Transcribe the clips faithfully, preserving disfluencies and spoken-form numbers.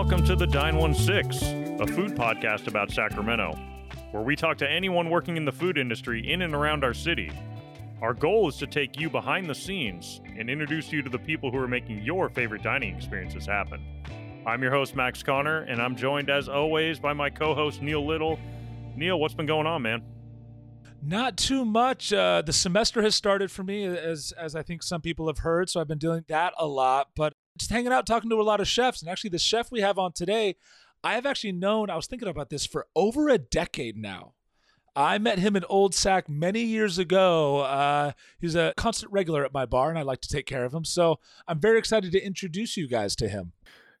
welcome to the Dine sixteen, a food podcast about Sacramento, where we talk to anyone working in the food industry in and around our city. Our goal is to take you behind the scenes and introduce you to the people who are making your favorite dining experiences happen. I'm your host, Max Connor, and I'm joined, as always, by my co-host, Neil Little. Neil, what's been going on, man? Not too much. Uh, the semester has started for me, as as I think some people have heard, so I've been doing that a lot, but just hanging out, talking to a lot of chefs. And actually, the chef we have on today, I have actually known, I was thinking about this, for over a decade now. I met him in Old Sac many years ago. Uh, he's a constant regular at my bar, and I like to take care of him. So I'm very excited to introduce you guys to him.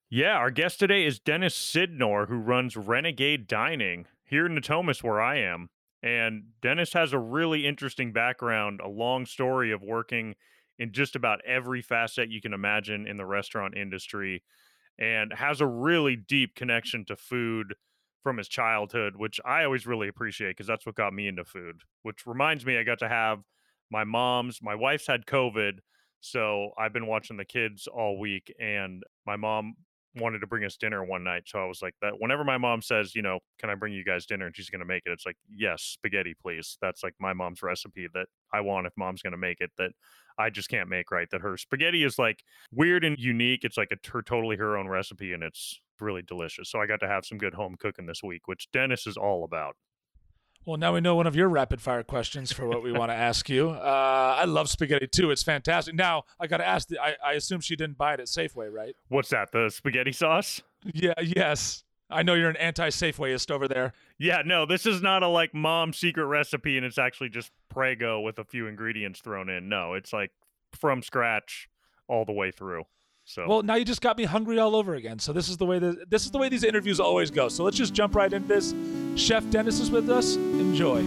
Yeah, our guest today is Dennis Sydnor, who runs Renegade Dining here in Natomas, where I am. And Dennis has a really interesting background, a long story of working in just about every facet you can imagine in the restaurant industry, and has a really deep connection to food from his childhood, which I always really appreciate because that's what got me into food, which reminds me I got to have my mom's, my wife's had COVID, so I've been watching the kids all week, and my mom wanted to bring us dinner one night. So I was like, that whenever my mom says, you know, can I bring you guys dinner? And she's going to make it. It's like, yes, spaghetti, please. That's like my mom's recipe that I want if mom's going to make it, that I just can't make right. That her spaghetti is like weird and unique. It's like a her, totally her own recipe, and it's really delicious. So I got to have some good home cooking this week, which Dennis is all about. Well, now we know one of your rapid fire questions for what we want to ask you. Uh, I love spaghetti too. It's fantastic. Now I got to ask, the, I, I assume she didn't buy it at Safeway, right? What's that? The spaghetti sauce? Yeah. Yes. I know you're an anti-Safewayist over there. Yeah. No, this is not a like mom secret recipe and it's actually just Prego with a few ingredients thrown in. No, it's like from scratch all the way through. So. Well, now you just got me hungry all over again. So this is the way the, this is the way these interviews always go. So let's just jump right into this. Chef Dennis is with us. Enjoy.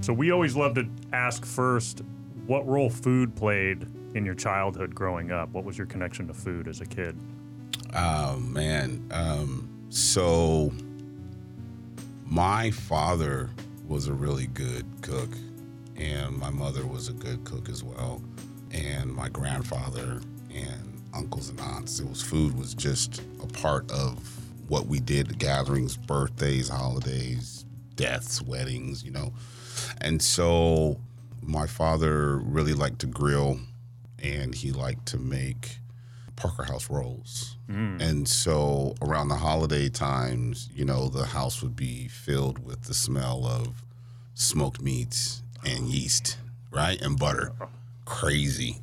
So we always love to ask first, what role food played in your childhood growing up? What was your connection to food as a kid? Oh, man. Um, so my father was a really good cook, and my mother was a good cook as well, and my grandfather and uncles and aunts. It was food was just a part of what we did, gatherings, birthdays, holidays, deaths, weddings, you know. And so my father really liked to grill, and he liked to make Parker House rolls. Mm. And so around the holiday times, you know, the house would be filled with the smell of smoked meats and yeast, right? And butter. Crazy.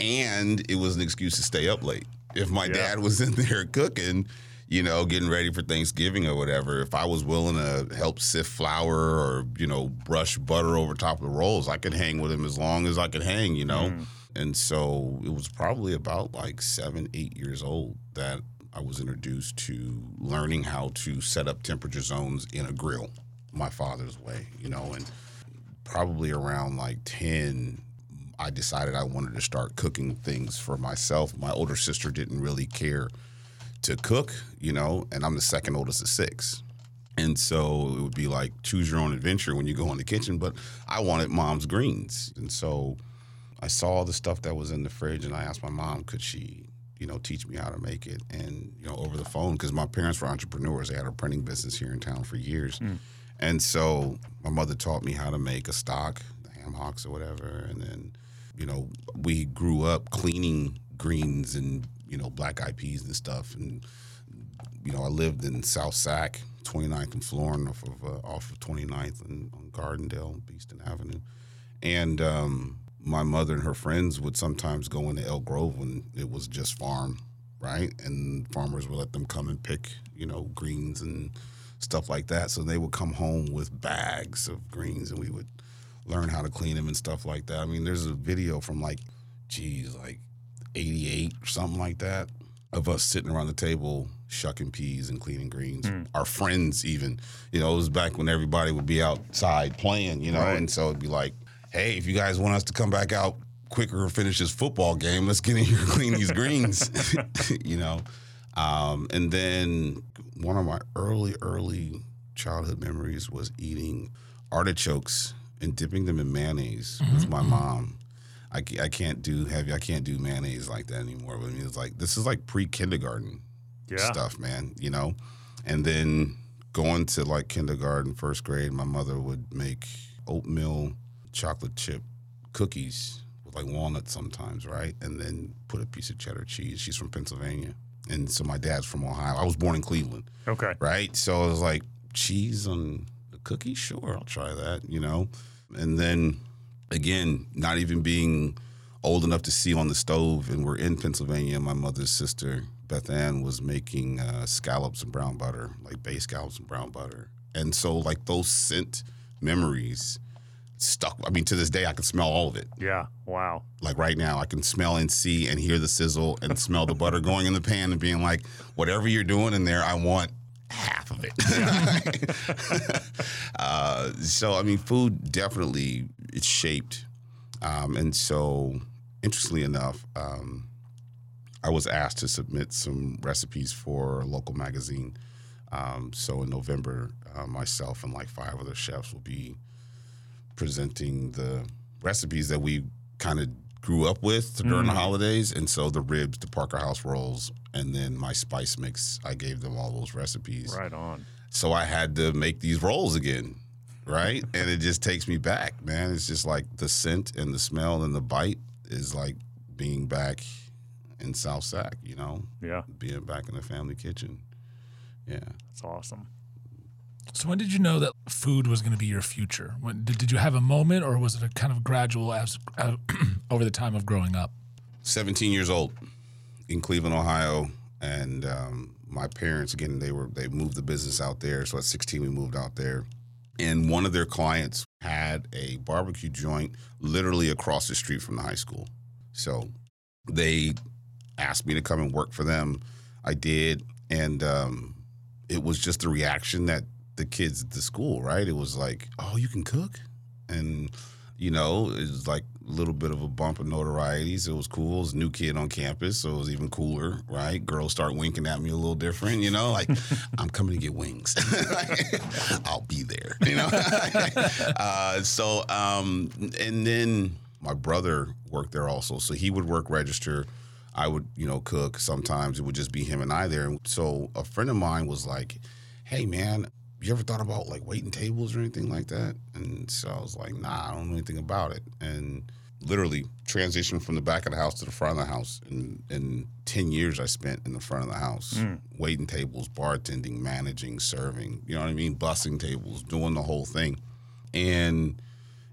And it was an excuse to stay up late. If my yeah. dad was in there cooking, you know, getting ready for Thanksgiving or whatever, if I was willing to help sift flour or, you know, brush butter over top of the rolls, I could hang with him as long as I could hang, you know. Mm. And so it was probably about like seven, eight years old that I was introduced to learning how to set up temperature zones in a grill, my father's way, you know. And probably around like ten, I decided I wanted to start cooking things for myself. My older sister didn't really care to cook, you know, and I'm the second oldest of six. And so it would be like choose your own adventure when you go in the kitchen, but I wanted mom's greens. And so I saw the stuff that was in the fridge, and I asked my mom, could she, you know, teach me how to make it? And, you know, over the phone, because my parents were entrepreneurs. They had a printing business here in town for years. Mm. And so my mother taught me how to make a stock, ham hocks or whatever. And then, you know, we grew up cleaning greens and, you know, black-eyed peas and stuff. And, you know, I lived in South Sac, twenty-ninth and Florin, off of, uh, off of twenty-ninth and on Gardendale, Beeston Avenue. And, um... my mother and her friends would sometimes go into Elk Grove when it was just farm, right? And farmers would let them come and pick, you know, greens and stuff like that. So they would come home with bags of greens, and we would learn how to clean them and stuff like that. I mean, there's a video from like, geez, like eighty-eight or something like that, of us sitting around the table shucking peas and cleaning greens. Mm. Our friends even, you know, it was back when everybody would be outside playing, you know, right. And so it'd be like, hey, if you guys want us to come back out quicker or finish this football game, let's get in here and clean these greens, you know. Um, and then one of my early, early childhood memories was eating artichokes and dipping them in mayonnaise mm-hmm. with my mom. I, I can't do heavy. I can't do mayonnaise like that anymore. But I mean, it's like this is like pre-kindergarten yeah. stuff, man. You know, and then going to like kindergarten, first grade, my mother would make oatmeal chocolate chip cookies with like walnuts sometimes, right? And then put a piece of cheddar cheese. She's from Pennsylvania, and so my dad's from Ohio. I was born in Cleveland. Okay, right. So it was like cheese on the cookie. Sure, I'll try that. You know, and then. Again, not even being old enough to see on the stove, and we're in Pennsylvania. My mother's sister, Beth Ann, was making uh, scallops and brown butter, like bay scallops and brown butter. And so, like, those scent memories stuck. I mean, to this day, I can smell all of it. Yeah, wow. Like, right now, I can smell and see and hear the sizzle and smell the butter going in the pan and being like, whatever you're doing in there, I want half of it. Yeah. uh, so, I mean, food definitely... it's shaped. Um, and so, interestingly enough, um, I was asked to submit some recipes for a local magazine. Um, so in November, uh, myself and like five other chefs will be presenting the recipes that we kind of grew up with during mm. the holidays. And so the ribs, the Parker House rolls, and then my spice mix, I gave them all those recipes. Right on. So I had to make these rolls again. Right? And it just takes me back, man. It's just like the scent and the smell and the bite is like being back in South Sac, you know? Yeah. Being back in the family kitchen. Yeah. That's awesome. So when did you know that food was going to be your future? When, did, did you have a moment, or was it a kind of gradual as, uh, over the time of growing up? seventeen years old in Cleveland, Ohio. And um, my parents, again, they were they moved the business out there. So at sixteen, we moved out there. And one of their clients had a barbecue joint literally across the street from the high school. So they asked me to come and work for them. I did. And um, it was just the reaction that the kids at the school, right? It was like, oh, you can cook? And, you know, it was like a little bit of a bump of notoriety. So it was cool. It was a new kid on campus, so it was even cooler, right? Girls start winking at me a little different, you know? Like, I'm coming to get wings. I'll be there, you know? uh, so, um, and then my brother worked there also. So he would work register. I would, you know, cook. Sometimes it would just be him and I there. And so a friend of mine was like, hey, man, you ever thought about like waiting tables or anything like that? And so I was like, nah, I don't know anything about it. And literally transitioned from the back of the house to the front of the house. And, and ten years I spent in the front of the house, mm. waiting tables, bartending, managing, serving, you know what I mean? Bussing tables, doing the whole thing. And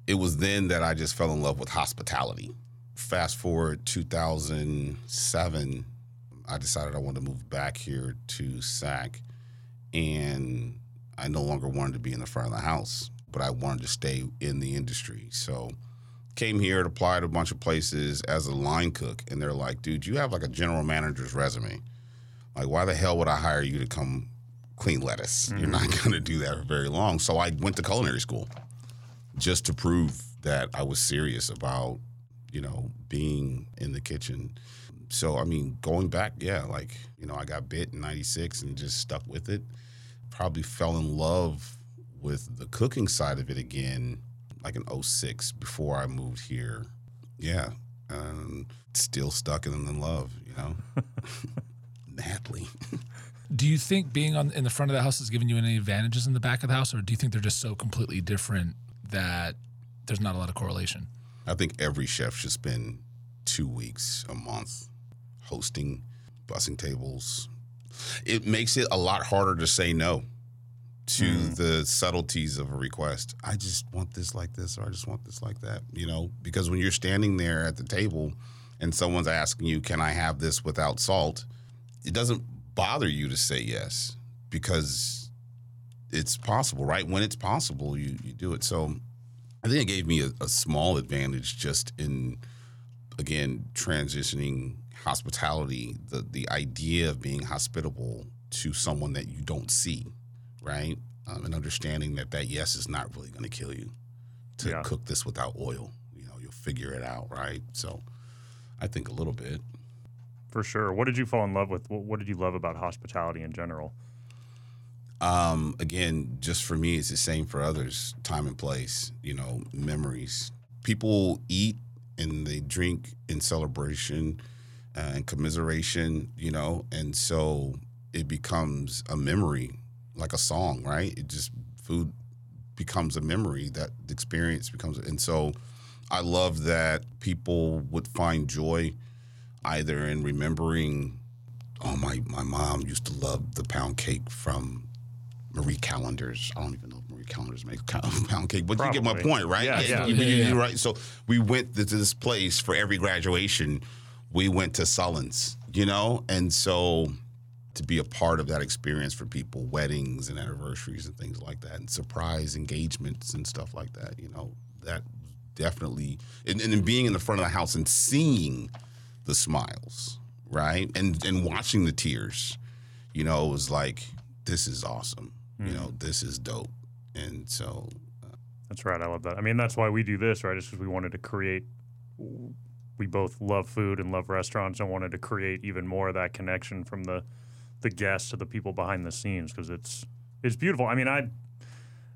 it was then that I just fell in love with hospitality. Fast forward two thousand seven, I decided I wanted to move back here to Sac, and I no longer wanted to be in the front of the house, but I wanted to stay in the industry. So came here to apply to a bunch of places as a line cook, and they're like, dude, you have like a general manager's resume. Like, why the hell would I hire you to come clean lettuce? Mm-hmm. You're not going to do that for very long. So I went to culinary school just to prove that I was serious about, you know, being in the kitchen. So, I mean, going back, yeah, like, you know, I got bit in ninety-six and just stuck with it. Probably fell in love with the cooking side of it again, like in oh six, before I moved here. Yeah, um, still stuck in, in love, you know, madly. Do you think being on in the front of the house has given you any advantages in the back of the house, or do you think they're just so completely different that there's not a lot of correlation? I think every chef should spend two weeks a month hosting, bussing tables. It makes it a lot harder to say no to mm. the subtleties of a request. I just want this like this, or I just want this like that, you know, because when you're standing there at the table and someone's asking you, can I have this without salt? It doesn't bother you to say yes because it's possible, right? When it's possible, you, you do it. So I think it gave me a, a small advantage just in, again, transitioning hospitality, the the idea of being hospitable to someone that you don't see, right? Um, and understanding that that yes is not really going to kill you to yeah. cook this without oil. You know, you'll figure it out, right? So I think a little bit. For sure. What did you fall in love with? What did you love about hospitality in general? Um, again, just for me, it's the same for others. Time and place, you know, memories. People eat and they drink in celebration uh, and commiseration, you know, and so it becomes a memory, like a song, right? It just, food becomes a memory, that experience becomes, and so I love that people would find joy either in remembering, oh, my, my mom used to love the pound cake from Marie Callender's. I don't even know if Marie Callender's makes pound cake, but Probably. You get my point, right? Yeah, yeah. yeah. yeah, yeah. You're right. So we went to this place for every graduation. We went to Sullins, you know? And so to be a part of that experience for people, weddings and anniversaries and things like that, and surprise engagements and stuff like that, you know, that definitely, and, and being in the front of the house and seeing the smiles, right? And and watching the tears, you know, it was like, this is awesome. Mm. You know, this is dope. And so. Uh, that's right. I love that. I mean, that's why we do this, right? It's because we wanted to create, we both love food and love restaurants and wanted to create even more of that connection from the, the guests to the people behind the scenes, because it's, it's beautiful. I mean, I,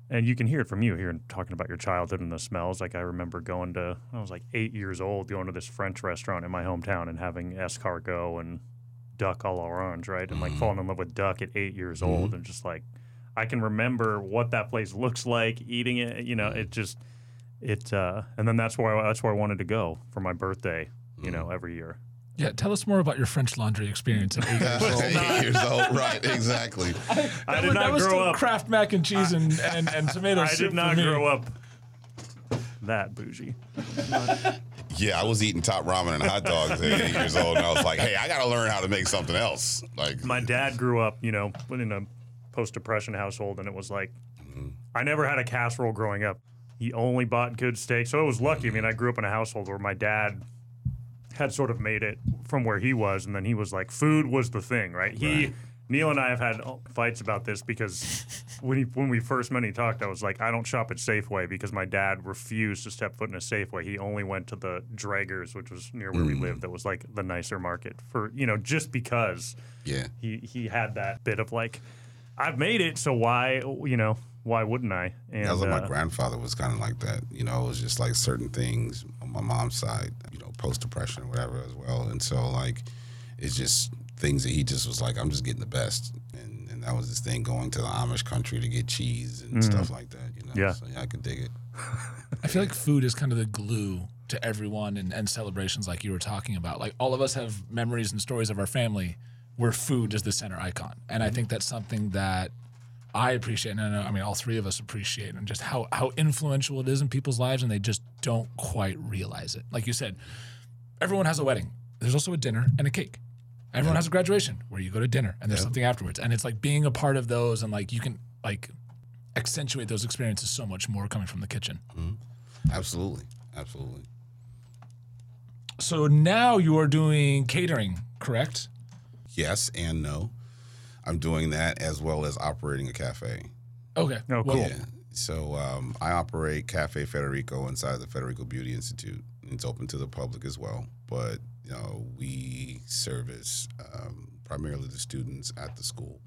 and you can hear it from you here talking about your childhood and the smells. Like I remember going to, I was like eight years old, going to this French restaurant in my hometown and having escargot and duck a l'orange, right? And mm-hmm. like falling in love with duck at eight years old mm-hmm. and just like, I can remember what that place looks like, eating it, you know, mm-hmm. it just, it, uh, and then that's where, I, that's where I wanted to go for my birthday, mm-hmm. you know, every year. Yeah, tell us more about your French Laundry experience at eight years old. eight years old, right, exactly. I, that I did was, not that was grow still up. Kraft mac and cheese and, I, and, and tomato I soup. I did not grow up that bougie. Yeah, I was eating top ramen and hot dogs at eight years old, and I was like, hey, I got to learn how to make something else. Like, my dad grew up, you know, in a post-depression household, and it was like, mm-hmm. I never had a casserole growing up. He only bought good steak, so I was lucky. Mm-hmm. I mean, I grew up in a household where my dad had sort of made it from where he was, and then he was like, food was the thing, right? He, right. Neil and I have had fights about this because when he, when we first met, he talked, I was like, I don't shop at Safeway because my dad refused to step foot in a Safeway. He only went to the Draeger's, which was near where mm. we lived, that was like the nicer market for, you know, just because yeah. he, he had that bit of like, I've made it, so why, you know, why wouldn't I? And yeah, I was like, uh, my grandfather was kind of like that, you know, it was just like certain things on my mom's side, you know, post-depression or whatever as well. And so, like, it's just things that he just was like, I'm just getting the best. And, and that was this thing, going to the Amish country to get cheese and mm. stuff like that, you know. Yeah. So, yeah, I can dig it. I feel like food is kind of the glue to everyone and, and celebrations like you were talking about. Like, all of us have memories and stories of our family where food is the center icon. And I think that's something that I appreciate, and I, know, I mean, all three of us appreciate, and just how, how influential it is in people's lives, and they just don't quite realize it. Like you said, everyone has a wedding. There's also a dinner and a cake. Everyone yeah. has a graduation where you go to dinner, and there's yeah. something afterwards. And it's like being a part of those, and like you can like accentuate those experiences so much more coming from the kitchen. Mm-hmm. Absolutely, absolutely. So now you are doing catering, correct? Yes and no. I'm doing that as well as operating a cafe. Okay. Oh, cool. Yeah. So um, I operate Cafe Federico inside the Federico Beauty Institute. It's open to the public as well, but you know, we service um, primarily the students at the school.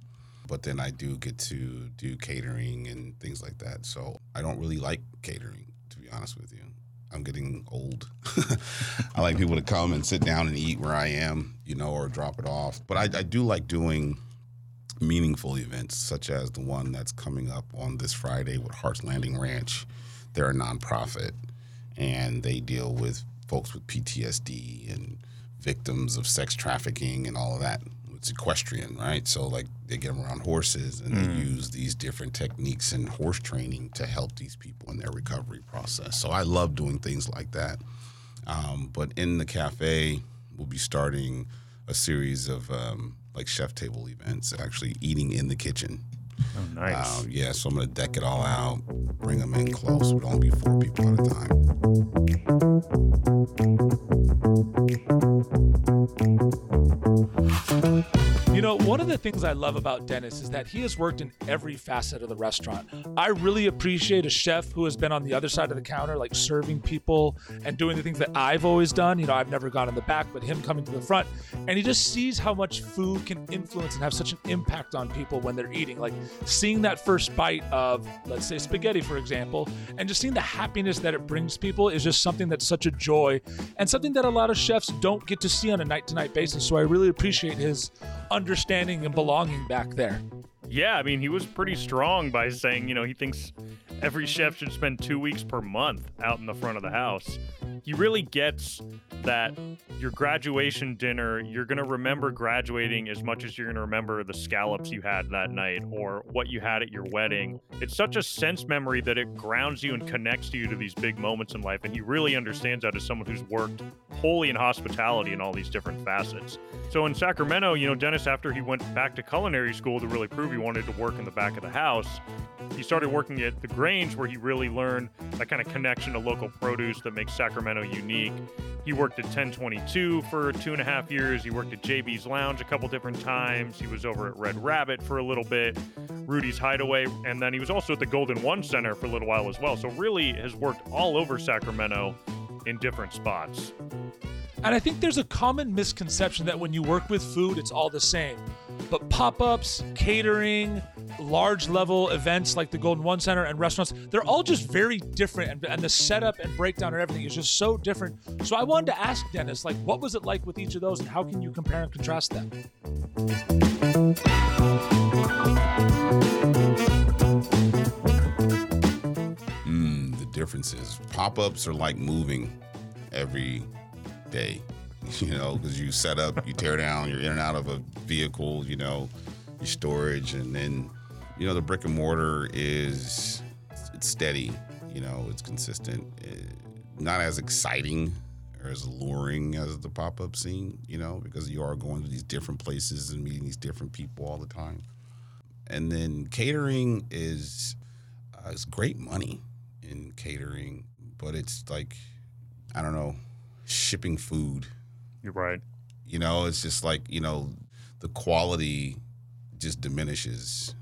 But then I do get to do catering and things like that. So I don't really like catering, to be honest with you. I'm getting old. I like people to come and sit down and eat where I am, you know, or drop it off. But I, I do like doing meaningful events, such as the one that's coming up on this Friday with Hearts Landing Ranch. They're a nonprofit, and they deal with folks with P T S D and victims of sex trafficking and all of that. It's equestrian, right? So, like, they get them around horses, and mm. they use these different techniques and horse training to help these people in their recovery process. So I love doing things like that. Um, but in the cafe, we'll be starting a series of um, like chef table events, actually eating in the kitchen. Oh, nice. Um, yeah, so I'm gonna deck it all out, bring them in close, but only be four people at a time. You know, one of the things I love about Dennis is that he has worked in every facet of the restaurant. I really appreciate a chef who has been on the other side of the counter, like serving people and doing the things that I've always done. You know, I've never gone in the back, but him coming to the front, and he just sees how much food can influence and have such an impact on people when they're eating. Like seeing that first bite of, let's say, spaghetti, for example, and just seeing the happiness that it brings people is just something that's such a joy and something that a lot of chefs don't get to see on a night-to-night basis. So I really appreciate his understanding and belonging back there. Yeah, I mean, he was pretty strong by saying, you know, he thinks every chef should spend two weeks per month out in the front of the house. He really gets that your graduation dinner, you're going to remember graduating as much as you're going to remember the scallops you had that night or what you had at your wedding. It's such a sense memory that it grounds you and connects you to these big moments in life. And he really understands that as someone who's worked wholly in hospitality in all these different facets. So in Sacramento, you know, Dennis, after he went back to culinary school to really prove he wanted to work in the back of the house, he started working at The Grange, where he really learned that kind of connection to local produce that makes Sacramento unique. He worked at ten twenty-two for two and a half years. He worked at J B's Lounge a couple different times. He was over at Red Rabbit for a little bit, Rudy's Hideaway, and then he was also at the Golden One Center for a little while as well. So really has worked all over Sacramento in different spots. And I think there's a common misconception that when you work with food, it's all the same. But pop-ups, catering, large level events like the Golden One Center and restaurants, they're all just very different. And, and the setup and breakdown and everything is just so different. So I wanted to ask Dennis, like, what was it like with each of those and how can you compare and contrast them? Mm, the differences. Pop-ups are like moving every day, you know, because you set up, you tear down, you're in and out of a vehicle, you know, your storage, and then, you know, the brick and mortar is, it's steady, you know, it's consistent, it, not as exciting or as alluring as the pop-up scene, you know, because you are going to these different places and meeting these different people all the time. And then catering is, uh, it's great money in catering, but it's like, I don't know, shipping food. You're right. You know, it's just like, you know, the quality just diminishes.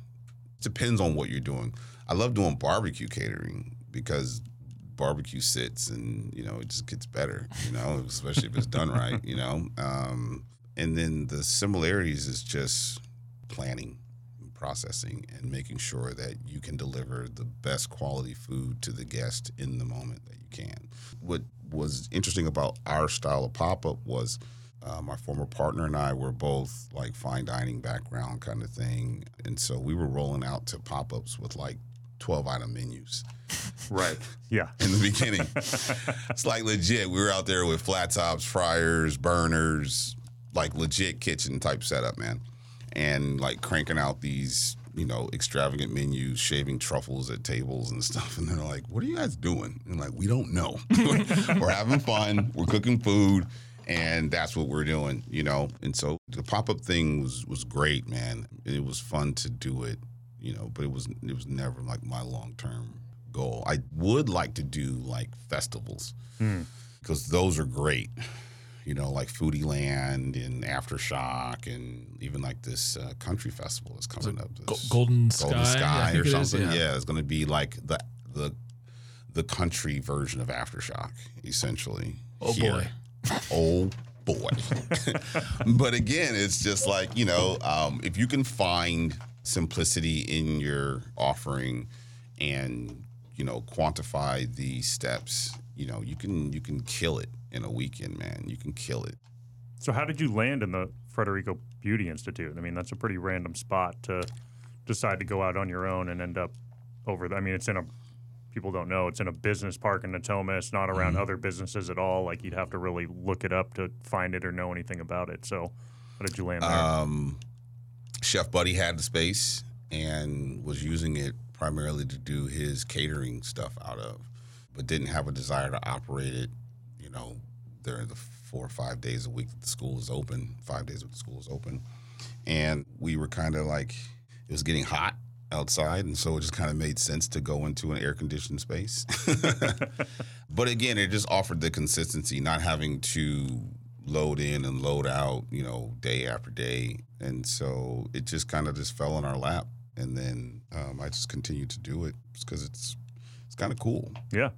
It depends on what you're doing. I love doing barbecue catering because barbecue sits and, you know, it just gets better, you know, especially if it's done right, you know. Um, and then the similarities is just planning and processing and making sure that you can deliver the best quality food to the guest in the moment that you can. What was interesting about our style of pop-up was uh, my former partner and I were both like fine dining background kind of thing. And so we were rolling out to pop-ups with like twelve item menus. Right. Yeah. In the beginning. It's like legit. We were out there with flat tops, fryers, burners, like legit kitchen type setup, man. And like cranking out these, you know, extravagant menus, shaving truffles at tables and stuff. And they're like, what are you guys doing? And like, we don't know. We're having fun. We're cooking food. And that's what we're doing, you know. And so the pop-up thing was, was great, man. It was fun to do it, you know, but it was it was never like my long-term goal. I would like to do like festivals because mm. those are great. You know, like Foodie Land and Aftershock and even like this uh, country festival is coming like up. This Go- Golden, Golden Sky, Sky yeah, or something. It is, yeah. yeah, it's going to be like the the the country version of Aftershock, essentially. Oh, here. boy. Oh, boy. But again, it's just like, you know, um, if you can find simplicity in your offering and, you know, quantify the steps, you know, you can you can kill it. In a weekend, man, you can kill it. So how did you land in the Federico Beauty Institute? I mean, that's a pretty random spot to decide to go out on your own and end up over there. I mean, it's in a, people don't know, it's in a business park in Natomas. It's not around mm-hmm. other businesses at all. Like, you'd have to really look it up to find it or know anything about it. So how did you land there? Um, Chef Buddy had the space and was using it primarily to do his catering stuff out of, but didn't have a desire to operate it. You know, during the four or five days a week that the school is open, five days that the school is open. And we were kind of like, it was getting hot outside. And so it just kind of made sense to go into an air conditioned space. But again, it just offered the consistency, not having to load in and load out, you know, day after day. And so it just kind of just fell in our lap. And then um, I just continued to do it because it's it's kind of cool. Yeah.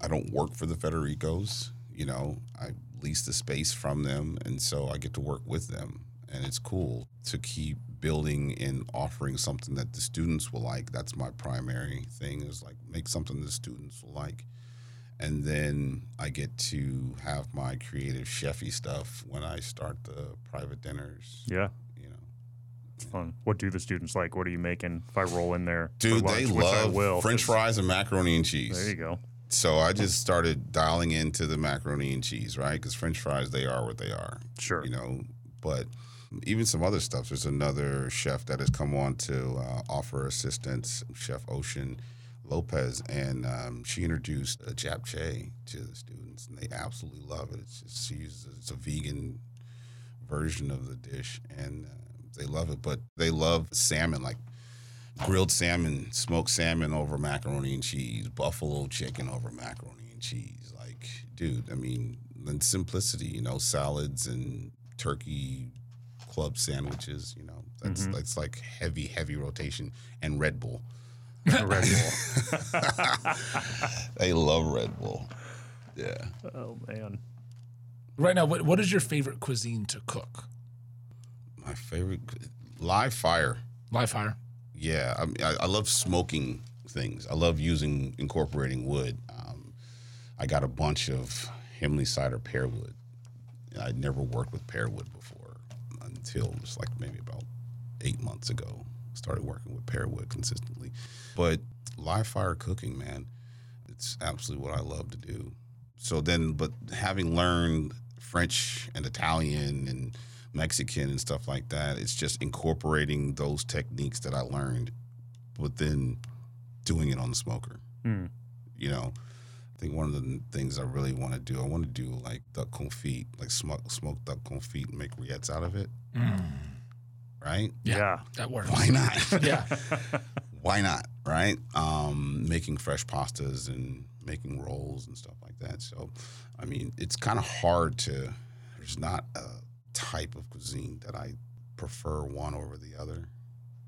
I don't work for the Federicos. You know, I lease the space from them, and so I get to work with them. And it's cool to keep building and offering something that the students will like. That's my primary thing, is like make something the students will like. And then I get to have my creative chefy stuff when I start the private dinners. Yeah. You know. It's yeah. fun. What do the students like? What are you making? If I roll in there Dude, for lunch, they love will, French fries and macaroni and cheese. There you go. So I just started dialing into the macaroni and cheese, right? Because French fries, they are what they are. Sure. You know, but even some other stuff. There's another chef that has come on to uh, offer assistance, Chef Ocean Lopez, and um, she introduced a japchae to the students, and they absolutely love it. It's just, she uses, it's a vegan version of the dish, and uh, they love it. But they love salmon, like grilled salmon, smoked salmon over macaroni and cheese, buffalo chicken over macaroni and cheese. Like, dude, I mean, and simplicity, you know, salads and turkey club sandwiches, you know, that's mm-hmm. that's like heavy, heavy rotation, and Red Bull. Red Bull. They love Red Bull. Yeah. Oh man. Right now, what what is your favorite cuisine to cook? My favorite, live fire. Live fire. Yeah, I mean, I, I love smoking things. I love using incorporating wood. Um, I got a bunch of Himley cider pear wood. I'd never worked with pear wood before until just like maybe about eight months ago. Started working with pear wood consistently. But live fire cooking, man, it's absolutely what I love to do. So then, but having learned French and Italian and Mexican and stuff like that, it's just incorporating those techniques that I learned, but then doing it on the smoker. Mm. You know, I think one of the things I really want to do, I want to do like duck confit, like smoke, smoke duck confit and make rillettes out of it. Mm. Right? Yeah, yeah. That works. Why not? Yeah. Why not? Right? Um, making fresh pastas and making rolls and stuff like that. So, I mean, it's kind of hard to, there's not a type of cuisine that I prefer one over the other,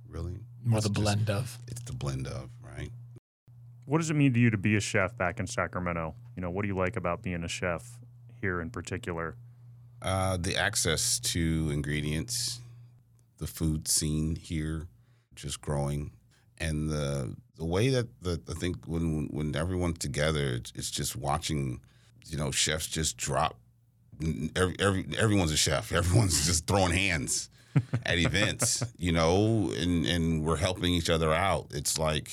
really. More it's the just, blend of. It's the blend of, right? What does it mean to you to be a chef back in Sacramento? You know, what do you like about being a chef here in particular? Uh, the access to ingredients. The food scene here, just growing, and the the way that the I think when when everyone's together, it's, it's just watching, you know, chefs just drop. Every, every everyone's a chef. Everyone's just throwing hands at events, you know, and and we're helping each other out. It's like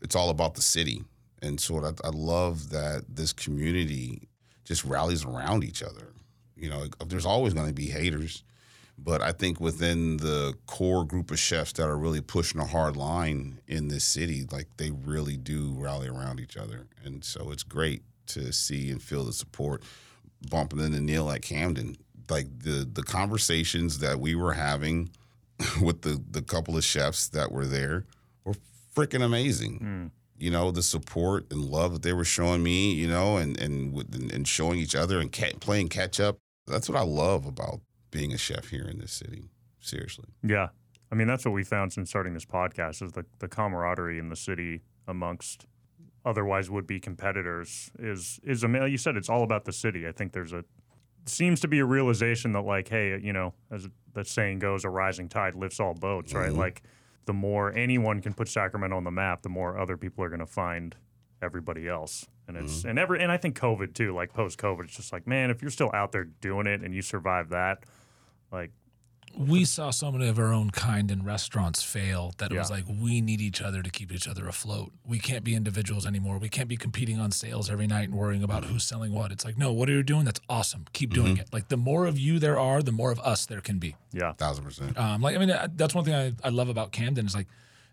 it's all about the city, and so I, I love that this community just rallies around each other. You know, there's always going to be haters. But I think within the core group of chefs that are really pushing a hard line in this city, like they really do rally around each other. And so it's great to see and feel the support. Bumping into Neil at Camden, like the, the conversations that we were having with the, the couple of chefs that were there were freaking amazing. Mm. You know, the support and love that they were showing me, you know, and, and, and showing each other and ca- playing catch up. That's what I love about being a chef here in this city, seriously. Yeah. I mean, that's what we found since starting this podcast is the, the camaraderie in the city amongst otherwise would-be competitors is, is amazing. You said it's all about the city. I think there's a – seems to be a realization that, like, hey, you know, as that saying goes, a rising tide lifts all boats, right? Mm-hmm. Like, the more anyone can put Sacramento on the map, the more other people are going to find everybody else. And it's mm-hmm. and every and I think COVID, too, like post-COVID, it's just like, man, if you're still out there doing it and you survive that, like we saw so many of our own kind in restaurants fail that it yeah. was like we need each other to keep each other afloat. We can't be individuals anymore. We can't be competing on sales every night and worrying about mm-hmm. who's selling what. It's like, no, what are you doing? That's awesome. Keep doing mm-hmm. it. Like the more of you there are, the more of us there can be. Yeah, thousand percent. Um, like I mean, that's one thing I, I love about Camden is like.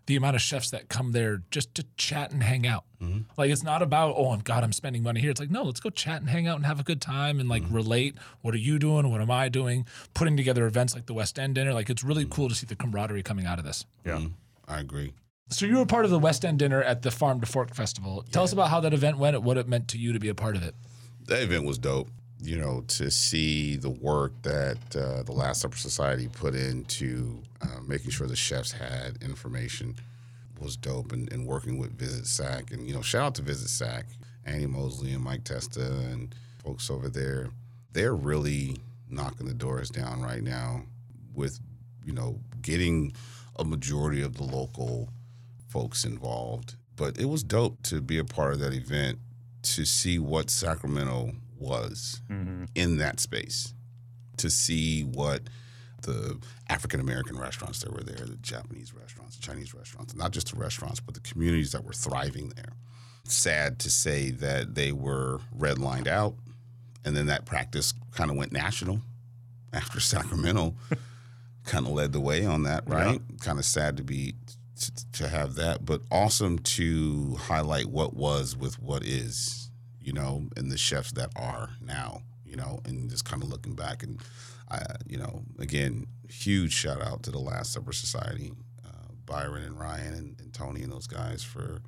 The amount of chefs that come there just to chat and hang out. Mm-hmm. Like, it's not about, oh, God, I'm spending money here. It's like, no, let's go chat and hang out and have a good time and, like, mm-hmm. relate. What are you doing? What am I doing? Putting together events like the West End Dinner. Like, it's really mm-hmm. cool to see the camaraderie coming out of this. Yeah, mm-hmm. I agree. So you were part of the West End Dinner at the Farm to Fork Festival. Tell yeah. us about how that event went and what it meant to you to be a part of it. That event was dope. you know, to see the work that uh, the Last Supper Society put into uh, making sure the chefs had information was dope, and, and working with Visit S A C. And, you know, shout out to Visit S A C, Annie Mosley and Mike Testa and folks over there. They're really knocking the doors down right now with, you know, getting a majority of the local folks involved. But it was dope to be a part of that event, to see what Sacramento was mm-hmm. in that space, to see what the African-American restaurants that were there, the Japanese restaurants, the Chinese restaurants, not just the restaurants, but the communities that were thriving there. Sad to say that they were redlined out, and then that practice kind of went national after Sacramento kind of led the way on that, right? Yeah. Kind of sad to be... to have that, but awesome to highlight what was with what is, you know, and the chefs that are now, you know, and just kind of looking back. And, I, you know, again, huge shout out to the Last Supper Society, uh, Byron and Ryan and, and Tony and those guys for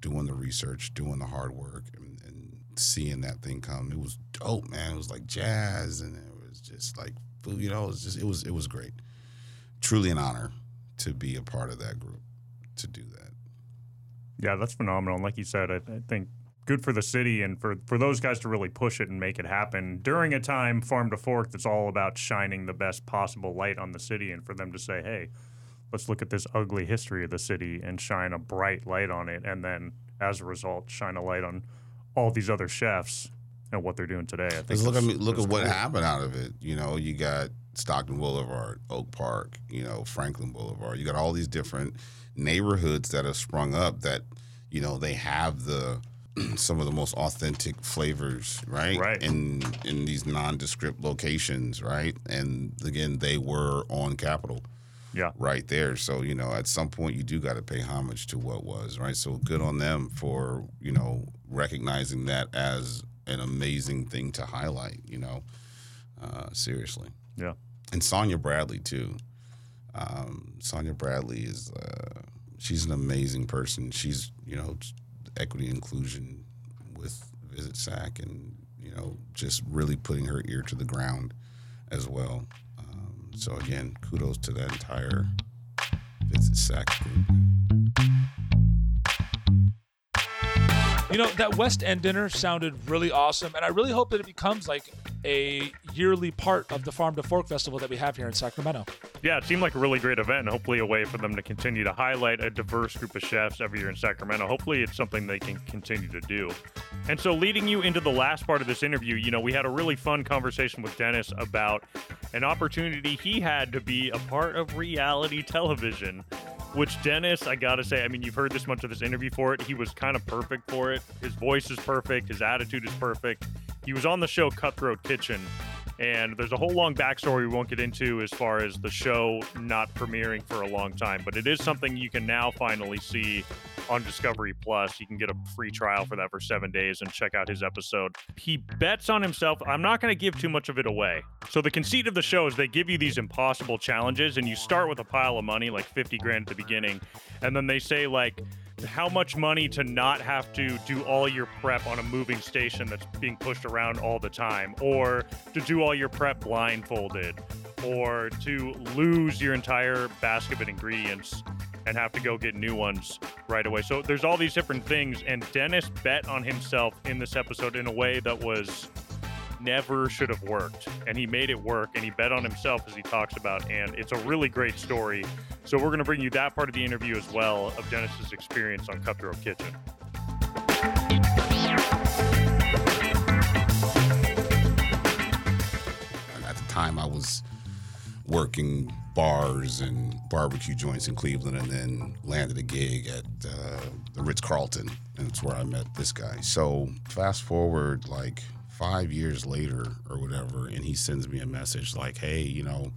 doing the research, doing the hard work, and, and seeing that thing come. It was dope, man. It was like jazz, and it was just like food, you know, it was just, it was, it was great. Truly an honor to be a part of that group. To do that. Yeah, that's phenomenal. And like you said, I, I think good for the city and for, for those guys to really push it and make it happen during a time, Farm to Fork, that's all about shining the best possible light on the city, and for them to say, hey, let's look at this ugly history of the city and shine a bright light on it, and then as a result shine a light on all these other chefs and what they're doing today. I think look at me, look at what cool. happened out of it. You know, you got Stockton Boulevard, Oak Park, you know, Franklin Boulevard. You got all these different neighborhoods that have sprung up that, you know, they have the some of the most authentic flavors, right? Right. In in these nondescript locations, right? And again, they were on Capitol. Yeah. Right there. So, you know, at some point you do gotta pay homage to what was, right? So good on them for, you know, recognizing that as an amazing thing to highlight, you know. Uh, seriously. Yeah. And Sonya Bradley too. Um, Sonya Bradley is, uh, she's an amazing person. She's, you know, equity inclusion with Visit S A C, and, you know, just really putting her ear to the ground as well. Um, so again, kudos to that entire Visit S A C group. You know, that West End dinner sounded really awesome, and I really hope that it becomes like a yearly part of the Farm to Fork Festival that we have here in Sacramento. Yeah, it seemed like a really great event, and hopefully a way for them to continue to highlight a diverse group of chefs every year in Sacramento. Hopefully it's something they can continue to do. And so leading you into the last part of this interview, you know, we had a really fun conversation with Dennis about an opportunity he had to be a part of reality television. Which Dennis, I gotta say, I mean, you've heard this much of this interview for it. He was kind of perfect for it. His voice is perfect. His attitude is perfect. He was on the show Cutthroat Kitchen, and there's a whole long backstory we won't get into as far as the show not premiering for a long time, but it is something you can now finally see on Discovery Plus. You can get a free trial for that for seven days and check out his episode. He bets on himself. I'm not going to give too much of it away. So the conceit of the show is they give you these impossible challenges, and you start with a pile of money, like fifty grand at the beginning, and then they say, like, how much money to not have to do all your prep on a moving station that's being pushed around all the time, or to do all your prep blindfolded, or to lose your entire basket of ingredients and have to go get new ones right away. So there's all these different things, and Dennis bet on himself in this episode in a way that was never should have worked, and he made it work, and he bet on himself, as he talks about, and it's a really great story. So we're going to bring you that part of the interview as well, of Dennis's experience on Cutthroat Kitchen. At the time, I was working bars and barbecue joints in Cleveland, and then landed a gig at uh, the Ritz-Carlton, and it's where I met this guy. So fast forward, like, five years later or whatever, and he sends me a message like, hey, you know,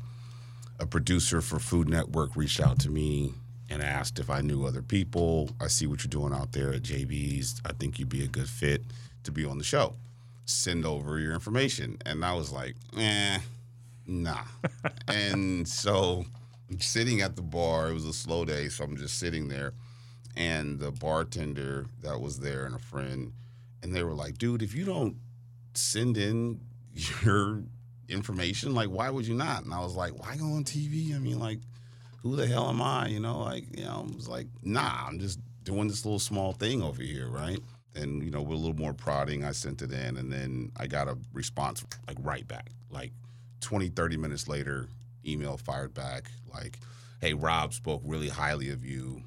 a producer for Food Network reached out to me and asked if I knew other people. I see what you're doing out there at J B's. I think you'd be a good fit to be on the show. Send over your information. And I was like, eh, nah. And so I'm sitting at the bar. It was a slow day, so I'm just sitting there. And the bartender that was there and a friend, and they were like, dude, if you don't send in your information? Like, why would you not? And I was like, why go on T V? I mean, like, who the hell am I? You know, like, you know, I was like, nah, I'm just doing this little small thing over here, right? And, you know, with a little more prodding, I sent it in, and then I got a response, like, right back. Like, twenty, thirty minutes later, email fired back, like, hey, Rob spoke really highly of you.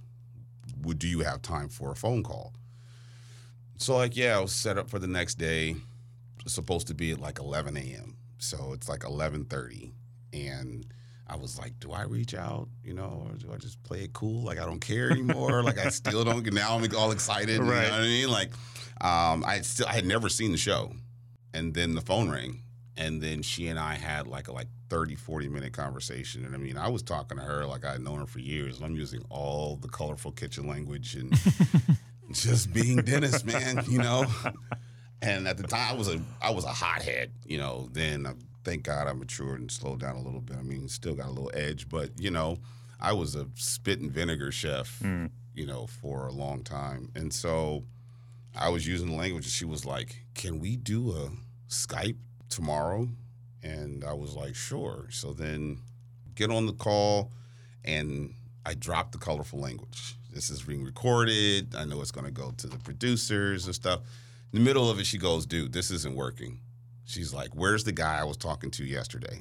Would, do you have time for a phone call? So, like, yeah, I was set up for the next day. It's supposed to be at, like, eleven a.m. So it's, like, eleven thirty, and I was like, do I reach out, you know, or do I just play it cool? Like, I don't care anymore. Like, I still don't get, now I'm all excited. Right. You know what I mean? Like, um, I still, I had never seen the show. And then the phone rang. And then she and I had like a like thirty, forty minute conversation. And I mean, I was talking to her like I had known her for years. And I'm using all the colorful kitchen language and just being Dennis, man, you know? And at the time, I was a, I was a hothead, you know, then I, thank God I matured and slowed down a little bit. I mean, still got a little edge, but, you know, I was a spit and vinegar chef, mm. you know, for a long time. And so I was using the language, and she was like, can we do a Skype tomorrow? And I was like, sure. So then get on the call, and I dropped the colorful language. This is being recorded. I know it's going to go to the producers and stuff. In the middle of it, she goes, dude, this isn't working. She's like, where's the guy I was talking to yesterday?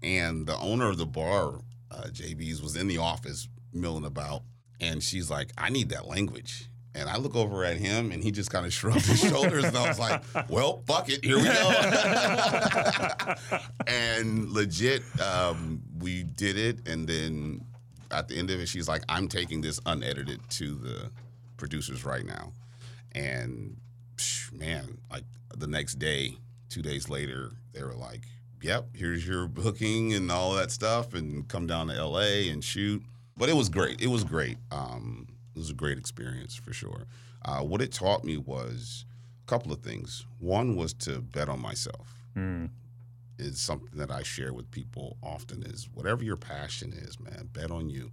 And the owner of the bar, uh, J B's, was in the office milling about. And she's like, I need that language. And I look over at him, and he just kind of shrugged his shoulders. And I was like, well, fuck it. Here we go. And legit, um, we did it. And then at the end of it, she's like, I'm taking this unedited to the producers right now. And, psh, man, like the next day, two days later, they were like, yep, here's your booking and all that stuff, and come down to L A and shoot. But it was great. It was great. Um, it was a great experience for sure. Uh, what it taught me was a couple of things. One was to bet on myself. Mm. It's something that I share with people often is whatever your passion is, man, bet on you.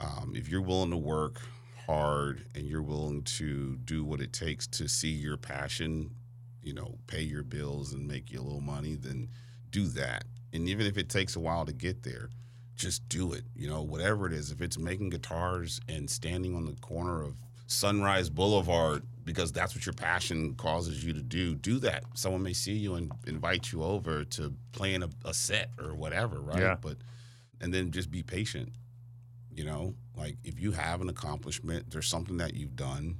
Um, if you're willing to work hard and you're willing to do what it takes to see your passion, you know, pay your bills and make your little money, then do that. And even if it takes a while to get there, just do it. You know, whatever it is, if it's making guitars and standing on the corner of Sunrise Boulevard because that's what your passion causes you to do, do that. Someone may see you and invite you over to play in a, a set or whatever, right? Yeah. But, and then just be patient, you know? Like, if you have an accomplishment, there's something that you've done,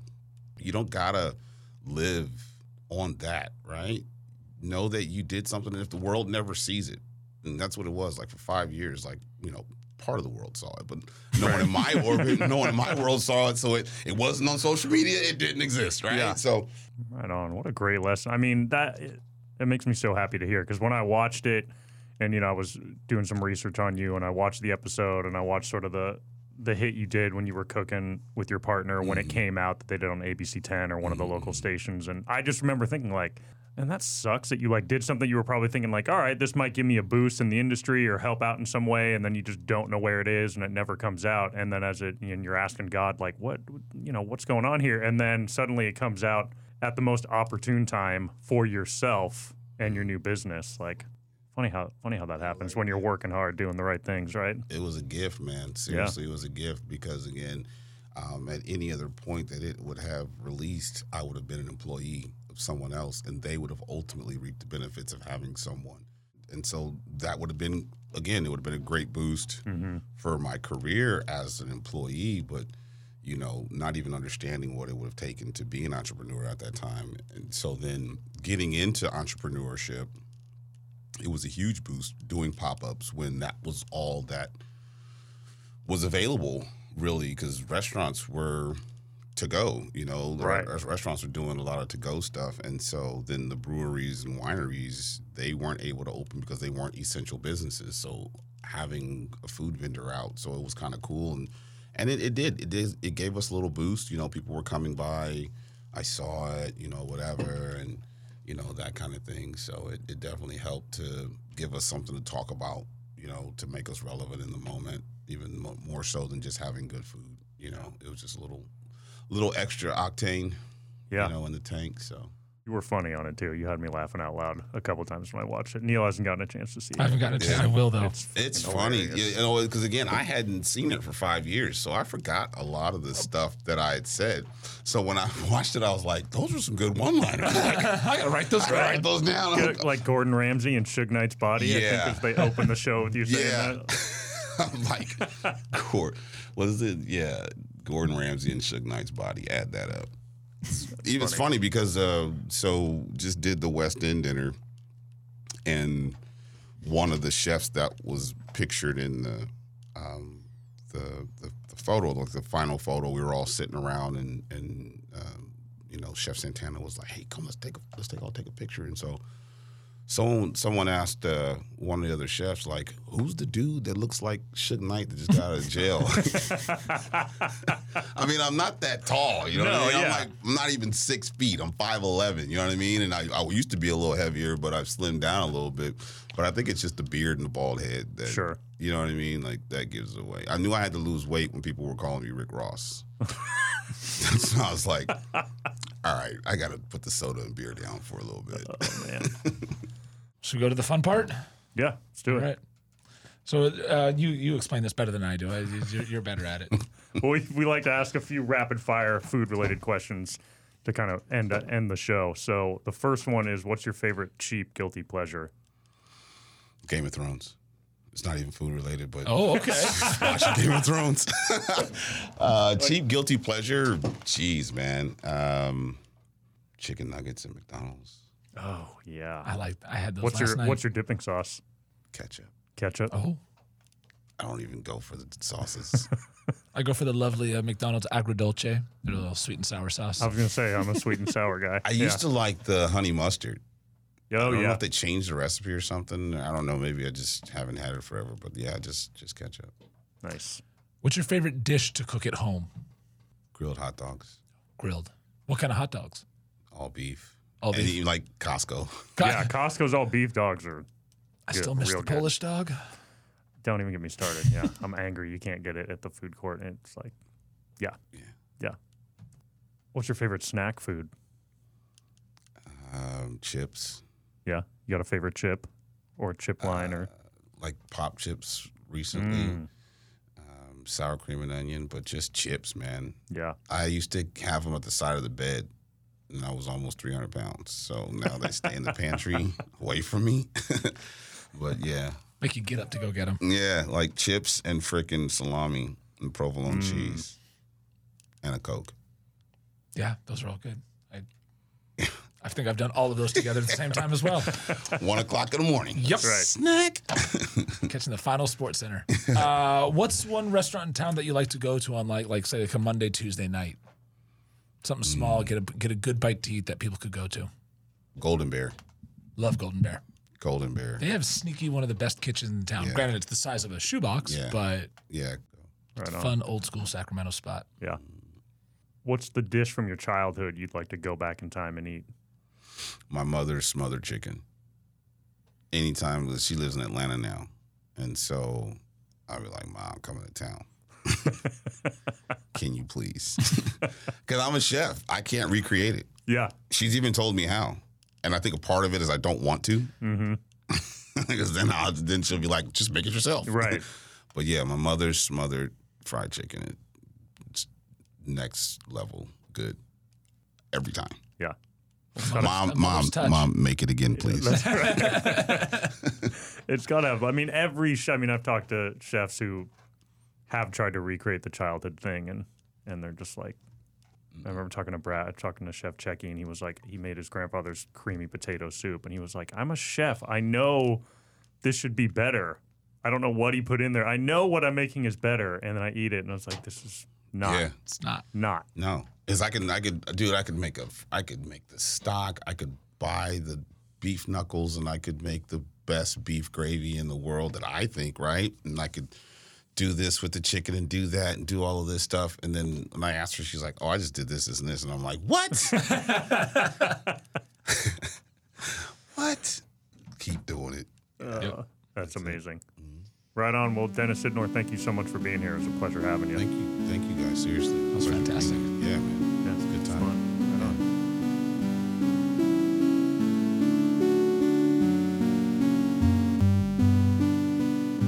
you don't gotta live on that, right? Know that you did something, and if the world never sees it, and that's what it was like for five years, like, you know, part of the world saw it, but no one in my orbit, no one in my world saw it, so it, it wasn't on social media, it didn't exist, right? Yeah. So, right on. What a great lesson. I mean, that it, it makes me so happy to hear, because when I watched it, and, you know, I was doing some research on you, and I watched the episode, and I watched sort of the the hit you did when you were cooking with your partner mm-hmm. when it came out that they did on A B C ten or one mm-hmm. of the local stations. And I just remember thinking like, and that sucks that you like did something you were probably thinking like, all right, this might give me a boost in the industry or help out in some way. And then you just don't know where it is and it never comes out. And then as it, and you're asking God, like, what, you know, what's going on here? And then suddenly it comes out at the most opportune time for yourself and your new business. Like, Funny how funny how that happens when you're working hard, doing the right things, right? It was a gift, man. Seriously, yeah. It was a gift because, again, um, at any other point that it would have released, I would have been an employee of someone else, and they would have ultimately reaped the benefits of having someone. And so that would have been, again, it would have been a great boost mm-hmm. for my career as an employee, but, you know, not even understanding what it would have taken to be an entrepreneur at that time. And so then getting into entrepreneurship, it was a huge boost doing pop-ups when that was all that was available, really, because restaurants were to-go, you know. Right. Restaurants were doing a lot of to-go stuff, and so then the breweries and wineries, they weren't able to open because they weren't essential businesses, so having a food vendor out, so it was kind of cool, and, and it, it did. It did. It gave us a little boost. You know, people were coming by. I saw it, you know, whatever, and you know, that kind of thing. So it, it definitely helped to give us something to talk about, you know, to make us relevant in the moment, even more so than just having good food. You know, it was just a little, little extra octane, yeah. you know, in the tank. So You were funny on it, too. You had me laughing out loud a couple times when I watched it. Neil hasn't gotten a chance to see it. I haven't gotten a chance. Yeah. I will, though. It's, it's funny. You know, because, again, I hadn't seen it for five years, so I forgot a lot of the stuff that I had said. So when I watched it, I was like, those were some good one-liners. Like, I got to write those down. Write those down. Get, like Gordon Ramsay and Suge Knight's Body, yeah. I think, because they opened the show with you saying yeah. that. I'm like, Gord, what is it? Yeah, Gordon Ramsay and Suge Knight's Body. Add that up. It's, even, funny. it's funny because uh, so just did the West End Dinner, and one of the chefs that was pictured in the um, the, the the photo, like the final photo, we were all sitting around, and and um, you know, Chef Santana was like, "Hey, come, let's take a, let's take all take a picture," and so. Someone, someone asked uh, one of the other chefs, like, who's the dude that looks like Suge Knight that just got out of jail? I mean, I'm not that tall, you know no, what I mean? Yeah. I'm like, I'm not even six feet. I'm five eleven, you know what I mean? And I, I used to be a little heavier, but I've slimmed down a little bit. But I think it's just the beard and the bald head that, sure. you know what I mean? Like, that gives it away. I knew I had to lose weight when people were calling me Rick Ross. So I was like, all right, I got to put the soda and beer down for a little bit. Oh, man. Should we go to the fun part? Yeah, let's do it. All right. So uh, you you explain this better than I do. I, you're, you're better at it. Well, we, we like to ask a few rapid-fire food-related questions to kind of end uh, end the show. So the first one is, what's your favorite cheap guilty pleasure? Game of Thrones. It's not even food-related, but oh, okay. Watching Game of Thrones. uh, cheap guilty pleasure? Jeez, man. Um, chicken nuggets at McDonald's. Oh, yeah. I like. I had those what's last your, night. What's your dipping sauce? Ketchup. Ketchup? Oh. I don't even go for the sauces. I go for the lovely uh, McDonald's Agrodolce. They're a little sweet and sour sauce. I was going to say, I'm a sweet and sour guy. I yeah. used to like the honey mustard. Oh, I don't yeah. know if they changed the recipe or something. I don't know. Maybe I just haven't had it forever. But, yeah, just, just ketchup. Nice. What's your favorite dish to cook at home? Grilled hot dogs. Grilled. What kind of hot dogs? All beef. All beef. And you like Costco. Co- yeah, Costco's all beef dogs are I good, still miss the good. Polish dog. Don't even get me started. Yeah, I'm angry. You can't get it at the food court. And it's like, yeah. Yeah. Yeah. What's your favorite snack food? Um, chips. Yeah, you got a favorite chip or chip line uh, or like pop chips recently, mm. um, sour cream and onion, but just chips, man. Yeah, I used to have them at the side of the bed, and I was almost three hundred pounds. So now they stay in the pantry away from me. But yeah, make you get up to go get them. Yeah, like chips and frickin' salami and provolone mm. cheese and a Coke. Yeah, those are all good. I. I think I've done all of those together at the same time as well. One o'clock in the morning. Yep. That's right. Snack. Catching the final sports center. Uh, what's one restaurant in town that you like to go to on like, like say, like a Monday, Tuesday night? Something small. Mm. Get a get a good bite to eat that people could go to. Golden Bear. Love Golden Bear. Golden Bear. They have sneaky one of the best kitchens in town. Yeah. Granted, it's the size of a shoebox, yeah. but yeah, right it's a fun old school Sacramento spot. Yeah. What's the dish from your childhood you'd like to go back in time and eat? My mother's smothered chicken. Anytime she lives in Atlanta now, and so I'd be like, "Mom, I'm coming to town. Can you please?" Because I'm a chef, I can't recreate it. Yeah, she's even told me how, and I think a part of it is I don't want to, because mm-hmm. then I'll, then she'll be like, "Just make it yourself." Right. But yeah, my mother's smothered fried chicken. It's next level good every time. Yeah. Mom, mom, mom, make it again, please. That's right. It's got to have, I mean, every, I mean, I've talked to chefs who have tried to recreate the childhood thing, and, and they're just like, I remember talking to Brad, talking to Chef Checky, and he was like, he made his grandfather's creamy potato soup, and he was like, I'm a chef. I know this should be better. I don't know what he put in there. I know what I'm making is better, and then I eat it, and I was like, this is not. Yeah. It's not. Not. No. Cause I can, I could, dude, I could make a, I could make the stock. I could buy the beef knuckles, and I could make the best beef gravy in the world that I think, right? And I could do this with the chicken and do that and do all of this stuff. And then when I asked her, she's like, "Oh, I just did this, this, and this," and I'm like, "What? What? Keep doing it." Uh, yep. That's, that's amazing. Mm-hmm. Right on. Well, Dennis Sydnor, thank you so much for being here. It was a pleasure having you. Thank you. Thank you, guys. Seriously. That was fantastic. Yeah, man. Yeah, it's a good time. Fun. Right on.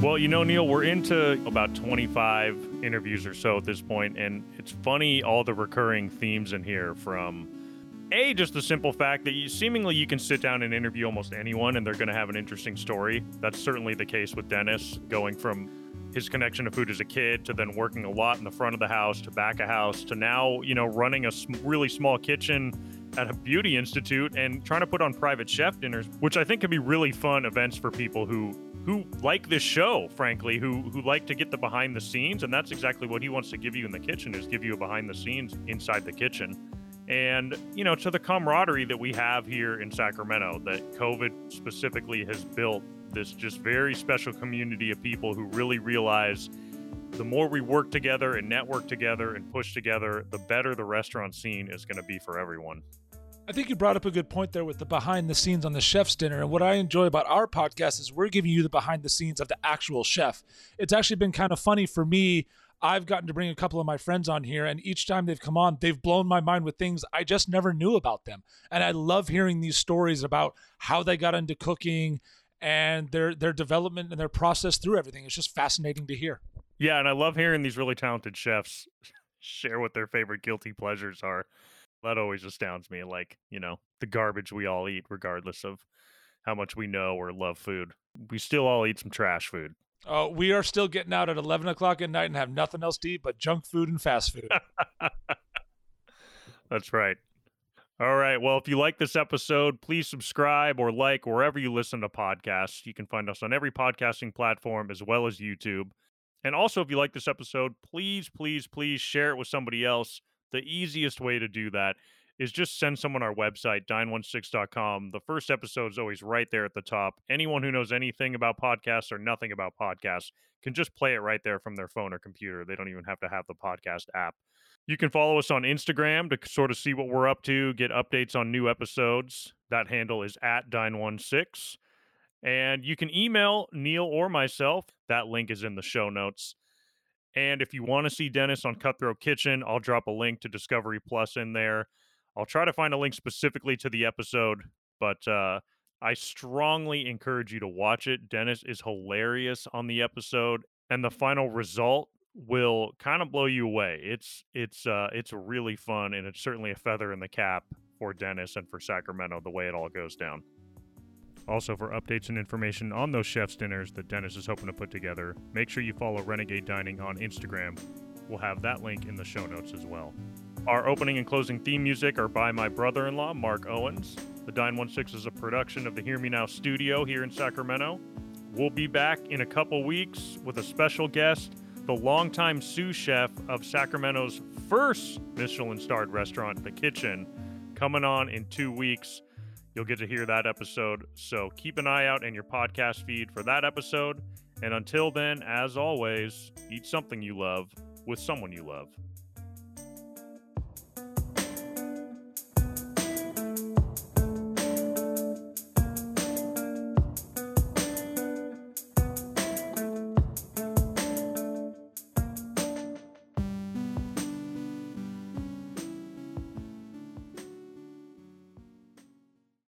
Well, you know, Neil, we're into about twenty-five interviews or so at this point, and it's funny all the recurring themes in here from, A, just the simple fact that you seemingly you can sit down and interview almost anyone and they're going to have an interesting story. That's certainly the case with Dennis, going from his connection to food as a kid to then working a lot in the front of the house to back of house to now, you know, running a really small kitchen at a beauty institute and trying to put on private chef dinners, which I think can be really fun events for people who who like this show, frankly, who who like to get the behind the scenes. And that's exactly what he wants to give you in the kitchen, is give you a behind the scenes inside the kitchen. And, you know, to the camaraderie that we have here in Sacramento, that COVID specifically has built this just very special community of people who really realize the more we work together and network together and push together, the better the restaurant scene is going to be for everyone. I think you brought up a good point there with the behind the scenes on the chef's dinner. And what I enjoy about our podcast is we're giving you the behind the scenes of the actual chef. It's actually been kind of funny for me. I've gotten to bring a couple of my friends on here, and each time they've come on, they've blown my mind with things I just never knew about them. And I love hearing these stories about how they got into cooking and their their development and their process through everything. It's just fascinating to hear. Yeah, and I love hearing these really talented chefs share what their favorite guilty pleasures are. That always astounds me, like, you know, the garbage we all eat, regardless of how much we know or love food. We still all eat some trash food. Oh, we are still getting out at eleven o'clock at night and have nothing else to eat but junk food and fast food. That's right. All right. Well, if you like this episode, please subscribe or like wherever you listen to podcasts. You can find us on every podcasting platform as well as YouTube. And also, if you like this episode, please, please, please share it with somebody else. The easiest way to do that is just send someone our website, dine sixteen dot com. The first episode is always right there at the top. Anyone who knows anything about podcasts or nothing about podcasts can just play it right there from their phone or computer. They don't even have to have the podcast app. You can follow us on Instagram to sort of see what we're up to, get updates on new episodes. That handle is at dine sixteen. And you can email Neil or myself. That link is in the show notes. And if you want to see Dennis on Cutthroat Kitchen, I'll drop a link to Discovery Plus in there. I'll try to find a link specifically to the episode, but uh, I strongly encourage you to watch it. Dennis is hilarious on the episode, and the final result will kind of blow you away. It's it's uh, it's really fun, and it's certainly a feather in the cap for Dennis and for Sacramento, the way it all goes down. Also, for updates and information on those chef's dinners that Dennis is hoping to put together, make sure you follow Renegade Dining on Instagram. We'll have that link in the show notes as well. Our opening and closing theme music are by my brother-in-law, Mark Owens. The Dine sixteen is a production of the Hear Me Now studio here in Sacramento. We'll be back in a couple weeks with a special guest, the longtime sous chef of Sacramento's first Michelin-starred restaurant, The Kitchen, coming on in two weeks. You'll get to hear that episode, so keep an eye out in your podcast feed for that episode. And until then, as always, eat something you love with someone you love.